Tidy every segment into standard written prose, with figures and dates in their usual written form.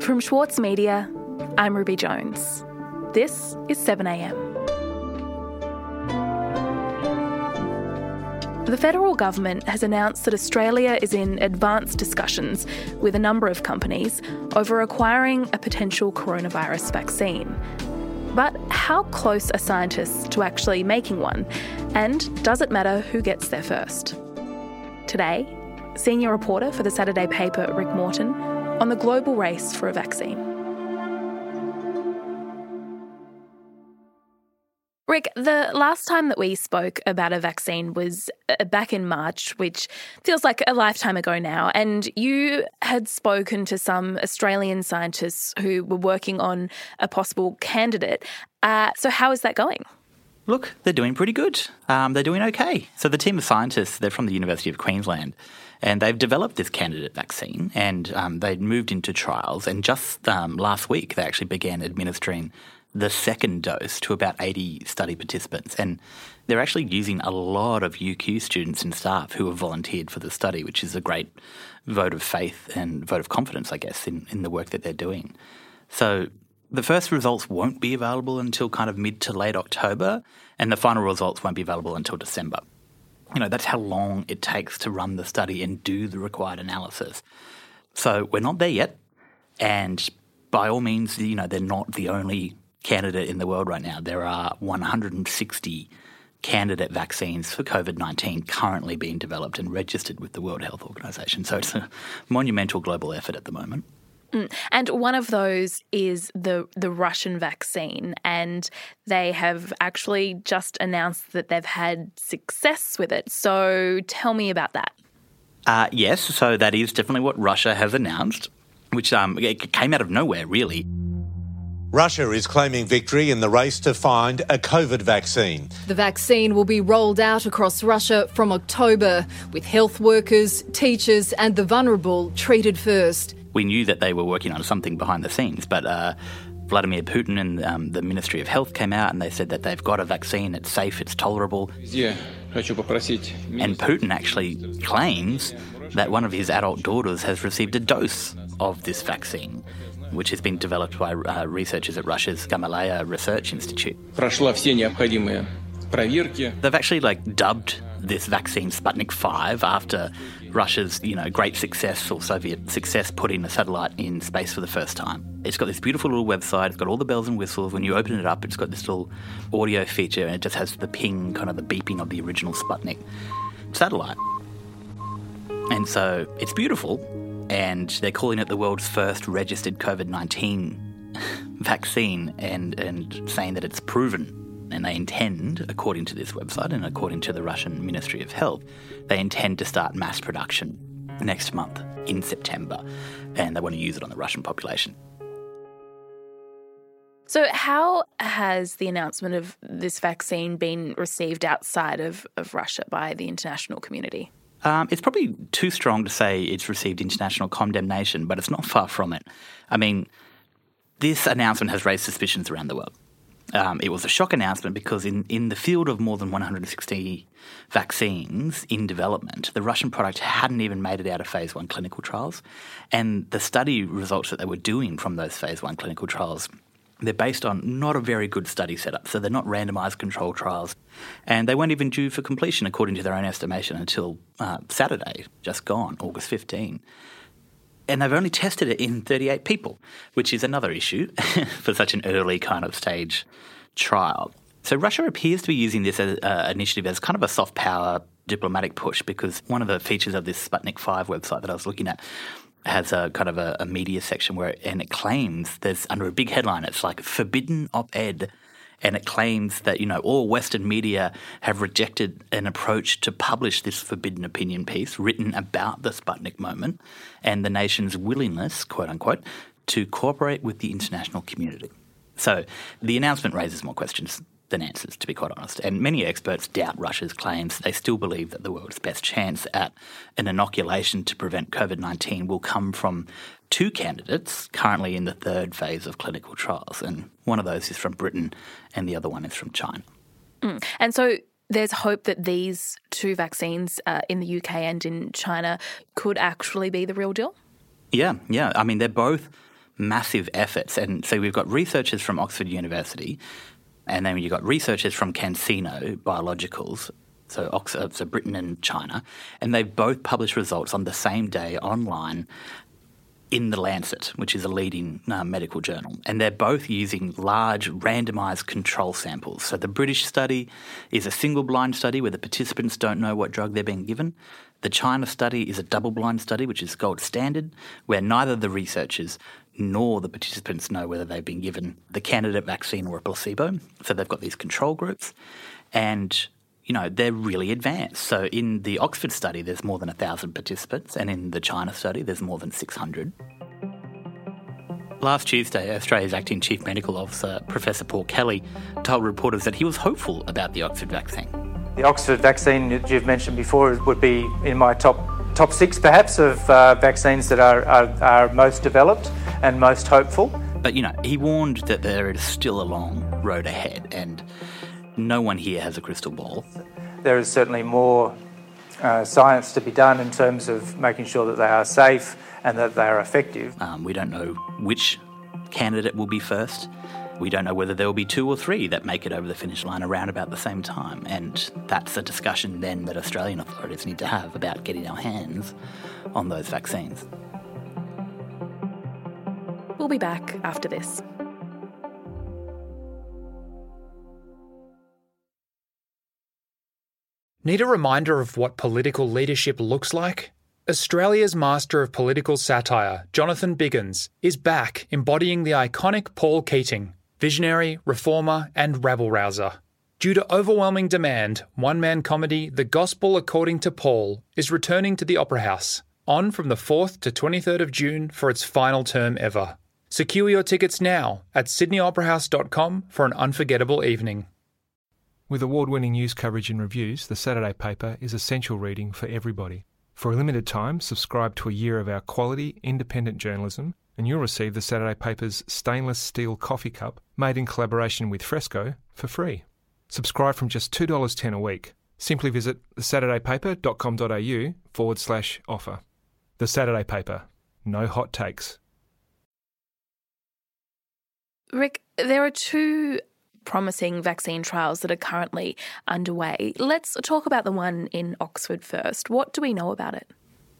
From Schwartz Media, I'm Ruby Jones. This is 7am. The federal government has announced that Australia is in advanced discussions with a number of companies over acquiring a potential coronavirus vaccine. But how close are scientists to actually making one? And does it matter who gets there first? Today, senior reporter for The Saturday Paper, Rick Morton, on the global race for a vaccine. Rick, the last time that we spoke about a vaccine was back in March, which feels like a lifetime ago now, and you had spoken to some Australian scientists who were working on a possible candidate. So how is that going? Look, they're doing pretty good. They're doing okay. So the team of scientists, they're from the University of Queensland, and they've developed this candidate vaccine, and they'd moved into trials. And just last week, they actually began administering the second dose to about 80 study participants. And they're actually using a lot of UQ students and staff who have volunteered for the study, which is a great vote of faith and vote of confidence, I guess, in the work that they're doing. So the first results won't be available until kind of mid to late October, and the final results won't be available until December. You know, that's how long it takes to run the study and do the required analysis. So we're not there yet, and by all means, you know, they're not the only candidate in the world right now. There are 160 candidate vaccines for COVID-19 currently being developed and registered with the World Health Organization. So it's a monumental global effort at the moment. And one of those is the Russian vaccine, and they have actually just announced that they've had success with it. So tell me about that. Yes, so that is definitely what Russia has announced, which it came out of nowhere, really. Russia is claiming victory in the race to find a COVID vaccine. The vaccine will be rolled out across Russia from October, with health workers, teachers and the vulnerable treated first. We knew that they were working on something behind the scenes, but Vladimir Putin and the Ministry of Health came out and they said that they've got a vaccine, it's safe, it's tolerable. And Putin actually claims that one of his adult daughters has received a dose of this vaccine, which has been developed by researchers at Russia's Gamaleya Research Institute. They've actually dubbed this vaccine Sputnik V after Russia's, great success or Soviet success putting a satellite in space for the first time. It's got this beautiful little website. It's got all the bells and whistles. When you open it up, it's got this little audio feature and it just has the ping, kind of the beeping of the original Sputnik satellite. And so it's beautiful, and they're calling it the world's first registered COVID-19 vaccine and saying that it's proven. And they intend, according to this website and according to the Russian Ministry of Health, they intend to start mass production next month in September, and they want to use it on the Russian population. So how has the announcement of this vaccine been received outside of Russia by the international community? It's probably too strong to say it's received international condemnation, but it's not far from it. I mean, this announcement has raised suspicions around the world. It was a shock announcement because in the field of more than 160 vaccines in development, the Russian product hadn't even made it out of phase one clinical trials. And the study results that they were doing from those phase one clinical trials, they're based on not a very good study setup. So they're not randomised control trials. And they weren't even due for completion, according to their own estimation, until Saturday, just gone, August 15. And they've only tested it in 38 people, which is another issue for such an early kind of stage trial. So Russia appears to be using this initiative as kind of a soft power diplomatic push, because one of the features of this Sputnik V website that I was looking at has a kind of a media section where it claims, there's under a big headline, it's like forbidden op-ed, and it claims that, all Western media have rejected an approach to publish this forbidden opinion piece written about the Sputnik moment and the nation's willingness, quote unquote, to cooperate with the international community. So the announcement raises more questions than answers, to be quite honest. And many experts doubt Russia's claims. They still believe that the world's best chance at an inoculation to prevent COVID-19 will come from two candidates currently in the third phase of clinical trials. And one of those is from Britain and the other one is from China. And so there's hope that these two vaccines in the UK and in China could actually be the real deal? Yeah. I mean, they're both massive efforts. And so we've got researchers from Oxford University, and then you've got researchers from CanSino Biologicals, so Oxford, so Britain and China, and they've both published results on the same day online in The Lancet, which is a leading medical journal. And they're both using large randomised control samples. So the British study is a single-blind study where the participants don't know what drug they're being given. The China study is a double-blind study, which is gold standard, where neither the researchers nor the participants know whether they've been given the candidate vaccine or a placebo. So they've got these control groups. And, you know, they're really advanced. So in the Oxford study, there's more than 1,000 participants, and in the China study, there's more than 600. Last Tuesday, Australia's Acting Chief Medical Officer, Professor Paul Kelly, told reporters that he was hopeful about the Oxford vaccine. The Oxford vaccine that you've mentioned before would be in my top six, perhaps, of vaccines that are most developed and most hopeful. But, you know, he warned that there is still a long road ahead, and no one here has a crystal ball. There is certainly more science to be done in terms of making sure that they are safe and that they are effective. We don't know which candidate will be first. We don't know whether there will be two or three that make it over the finish line around about the same time, and that's a discussion then that Australian authorities need to have about getting our hands on those vaccines. We'll be back after this. Need a reminder of what political leadership looks like? Australia's master of political satire, Jonathan Biggins, is back embodying the iconic Paul Keating, visionary, reformer and rabble-rouser. Due to overwhelming demand, one-man comedy The Gospel According to Paul is returning to the Opera House, on from the 4th to 23rd of June for its final term ever. Secure your tickets now at sydneyoperahouse.com for an unforgettable evening. With award-winning news coverage and reviews, The Saturday Paper is essential reading for everybody. For a limited time, subscribe to a year of our quality, independent journalism, and you'll receive The Saturday Paper's stainless steel coffee cup, made in collaboration with Fresco, for free. Subscribe from just $2.10 a week. Simply visit thesaturdaypaper.com.au/offer. The Saturday Paper. No hot takes. Rick, there are two promising vaccine trials that are currently underway. Let's talk about the one in Oxford first. What do we know about it?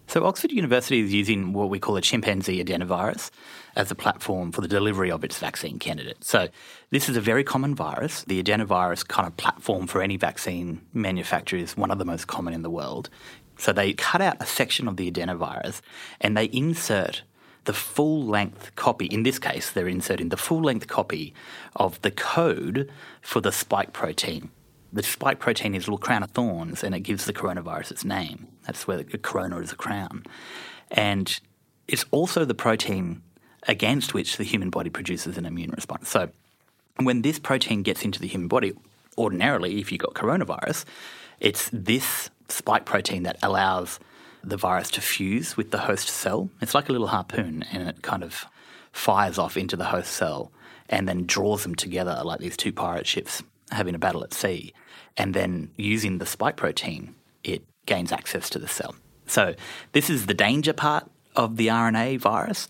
So Oxford University is using what we call a chimpanzee adenovirus as a platform for the delivery of its vaccine candidate. So this is a very common virus. The adenovirus kind of platform for any vaccine manufacturer is one of the most common in the world. So they cut out a section of the adenovirus and they insert the full-length copy. In this case, they're inserting the full-length copy of the code for the spike protein. The spike protein is a little crown of thorns, and it gives the coronavirus its name. That's where the corona is a crown. And it's also the protein against which the human body produces an immune response. So when this protein gets into the human body, ordinarily, if you've got coronavirus, it's this spike protein that allows the virus to fuse with the host cell. It's like a little harpoon, and it kind of fires off into the host cell and then draws them together like these two pirate ships having a battle at sea. And then using the spike protein, it gains access to the cell. So this is the danger part of the RNA virus,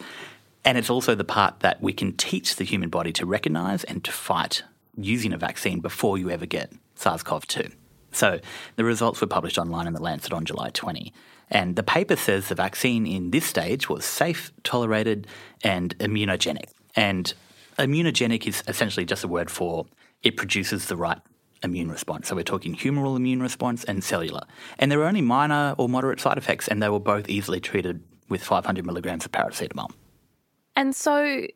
and it's also the part that we can teach the human body to recognise and to fight using a vaccine before you ever get SARS-CoV-2. So the results were published online in The Lancet on July 20. And the paper says the vaccine in this stage was safe, tolerated and immunogenic. And immunogenic is essentially just a word for it produces the right immune response. So we're talking humoral immune response and cellular. And there were only minor or moderate side effects, and they were both easily treated with 500 milligrams of paracetamol. And so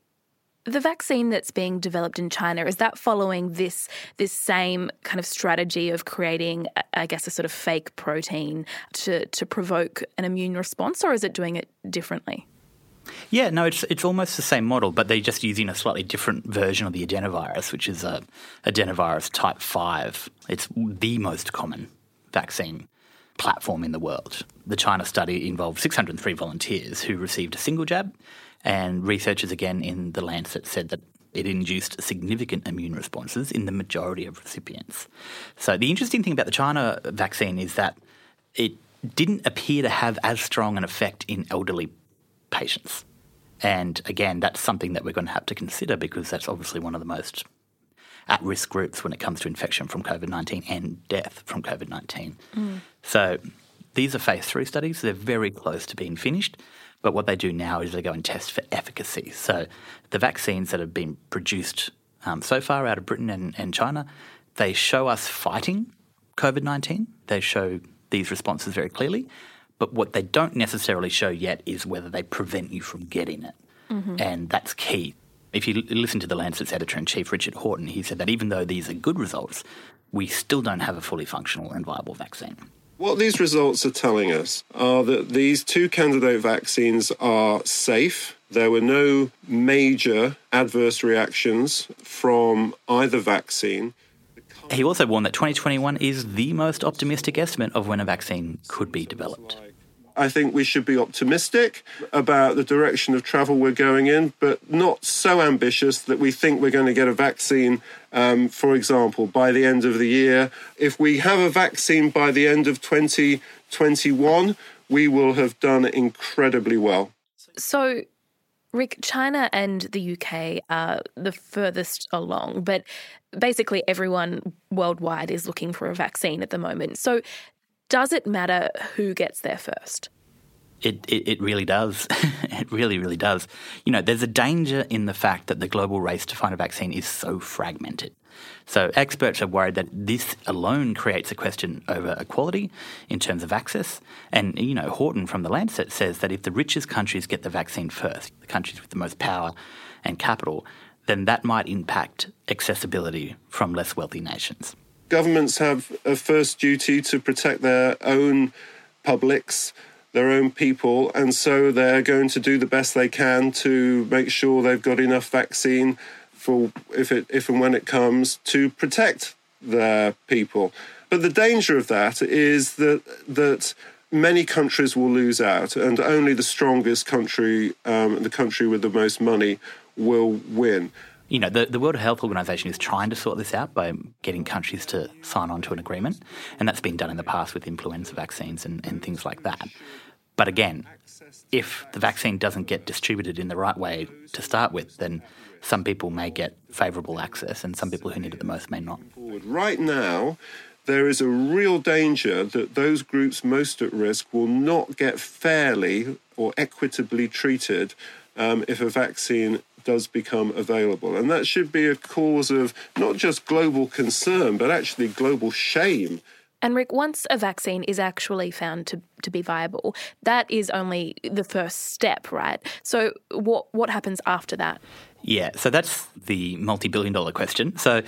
the vaccine that's being developed in China, is that following this same kind of strategy of creating, I guess, a sort of fake protein to provoke an immune response, or is it doing it differently? Yeah, no, it's almost the same model, but they're just using a slightly different version of the adenovirus, which is a adenovirus type 5. It's the most common vaccine platform in the world. The China study involved 603 volunteers who received a single jab, and researchers again in The Lancet said that it induced significant immune responses in the majority of recipients. So the interesting thing about the China vaccine is that it didn't appear to have as strong an effect in elderly patients. And again, that's something that we're going to have to consider because that's obviously one of the most at-risk groups when it comes to infection from COVID-19 and death from COVID-19. Mm. So these are phase 3 studies. They're very close to being finished. But what they do now is they go and test for efficacy. So the vaccines that have been produced so far out of Britain and China, they show us fighting COVID-19. They show these responses very clearly. But what they don't necessarily show yet is whether they prevent you from getting it. Mm-hmm. And that's key. If you listen to The Lancet's editor-in-chief, Richard Horton, he said that even though these are good results, we still don't have a fully functional and viable vaccine. What these results are telling us are that these two candidate vaccines are safe. There were no major adverse reactions from either vaccine. He also warned that 2021 is the most optimistic estimate of when a vaccine could be developed. I think we should be optimistic about the direction of travel we're going in, but not so ambitious that we think we're going to get a vaccine, for example, by the end of the year. If we have a vaccine by the end of 2021, we will have done incredibly well. So, Rick, China and the UK are the furthest along, but basically everyone worldwide is looking for a vaccine at the moment. So does it matter who gets there first? It really does. It really, really does. You know, there's a danger in the fact that the global race to find a vaccine is so fragmented. So experts are worried that this alone creates a question over equality in terms of access. And, you know, Horton from The Lancet says that if the richest countries get the vaccine first, the countries with the most power and capital, then that might impact accessibility from less wealthy nations. Governments have a first duty to protect their own publics, their own people, and so they're going to do the best they can to make sure they've got enough vaccine for if and when it comes to protect their people. But the danger of that is that many countries will lose out, and only the strongest country, the country with the most money, will win. You know, the World Health Organization is trying to sort this out by getting countries to sign on to an agreement, and that's been done in the past with influenza vaccines and things like that. But again, if the vaccine doesn't get distributed in the right way to start with, then some people may get favourable access and some people who need it the most may not. Right now, there is a real danger that those groups most at risk will not get fairly or equitably treated if a vaccine does become available. And that should be a cause of not just global concern, but actually global shame. And Rick, once a vaccine is actually found to be viable, that is only the first step, right? So what happens after that? Yeah, so that's the multi-billion-dollar question. So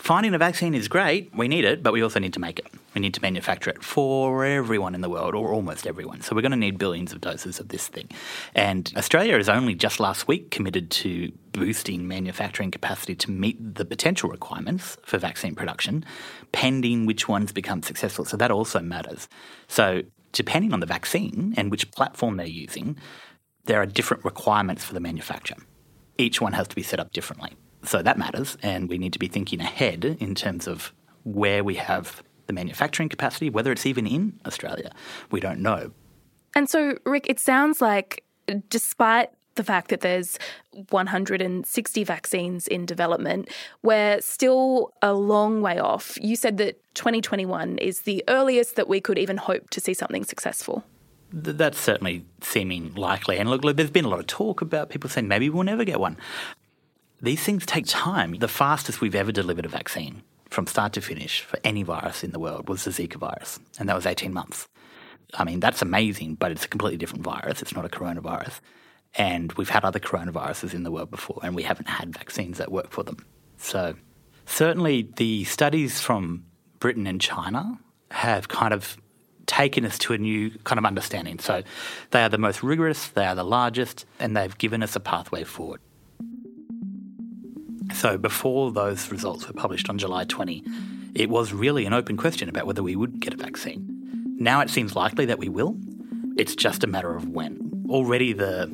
finding a vaccine is great, we need it, but we also need to make it. We need to manufacture it for everyone in the world, or almost everyone. So we're going to need billions of doses of this thing. And Australia has only just last week committed to boosting manufacturing capacity to meet the potential requirements for vaccine production, pending which ones become successful. So that also matters. So depending on the vaccine and which platform they're using, there are different requirements for the manufacture. Each one has to be set up differently. So that matters, and we need to be thinking ahead in terms of where we have the manufacturing capacity, whether it's even in Australia. We don't know. And so, Rick, it sounds like despite the fact that there's 160 vaccines in development, we're still a long way off. You said that 2021 is the earliest that we could even hope to see something successful. That's certainly seeming likely. And look, there's been a lot of talk about people saying maybe we'll never get one. These things take time. The fastest we've ever delivered a vaccine from start to finish for any virus in the world was the Zika virus, and that was 18 months. I mean, that's amazing, but it's a completely different virus. It's not a coronavirus. And we've had other coronaviruses in the world before, and we haven't had vaccines that work for them. So certainly the studies from Britain and China have kind of taken us to a new kind of understanding. So they are the most rigorous, they are the largest, and they've given us a pathway forward. So before those results were published on July 20, it was really an open question about whether we would get a vaccine. Now it seems likely that we will. It's just a matter of when. Already the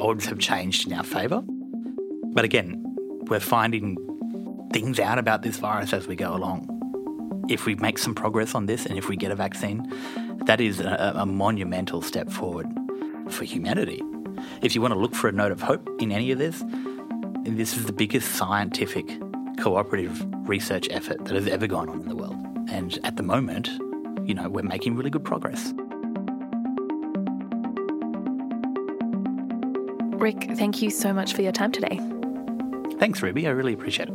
odds have changed in our favour. But again, we're finding things out about this virus as we go along. If we make some progress on this and if we get a vaccine, that is a monumental step forward for humanity. If you want to look for a note of hope in any of this is the biggest scientific cooperative research effort that has ever gone on in the world. And at the moment, you know, we're making really good progress. Rick, thank you so much for your time today. Thanks, Ruby. I really appreciate it.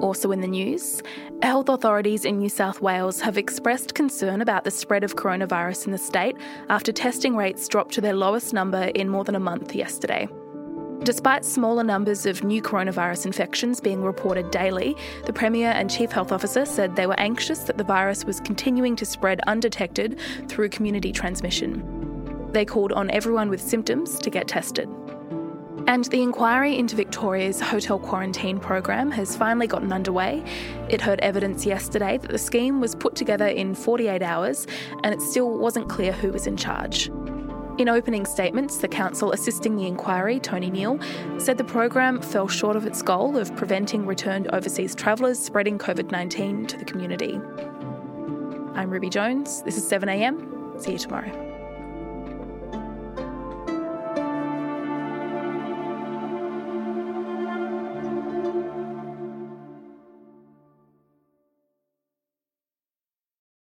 Also in the news, health authorities in New South Wales have expressed concern about the spread of coronavirus in the state after testing rates dropped to their lowest number in more than a month yesterday. Despite smaller numbers of new coronavirus infections being reported daily, the Premier and Chief Health Officer said they were anxious that the virus was continuing to spread undetected through community transmission. They called on everyone with symptoms to get tested. And the inquiry into Victoria's hotel quarantine program has finally gotten underway. It heard evidence yesterday that the scheme was put together in 48 hours and it still wasn't clear who was in charge. In opening statements, the counsel assisting the inquiry, Tony Neal, said the program fell short of its goal of preventing returned overseas travellers spreading COVID-19 to the community. I'm Ruby Jones. This is 7am. See you tomorrow.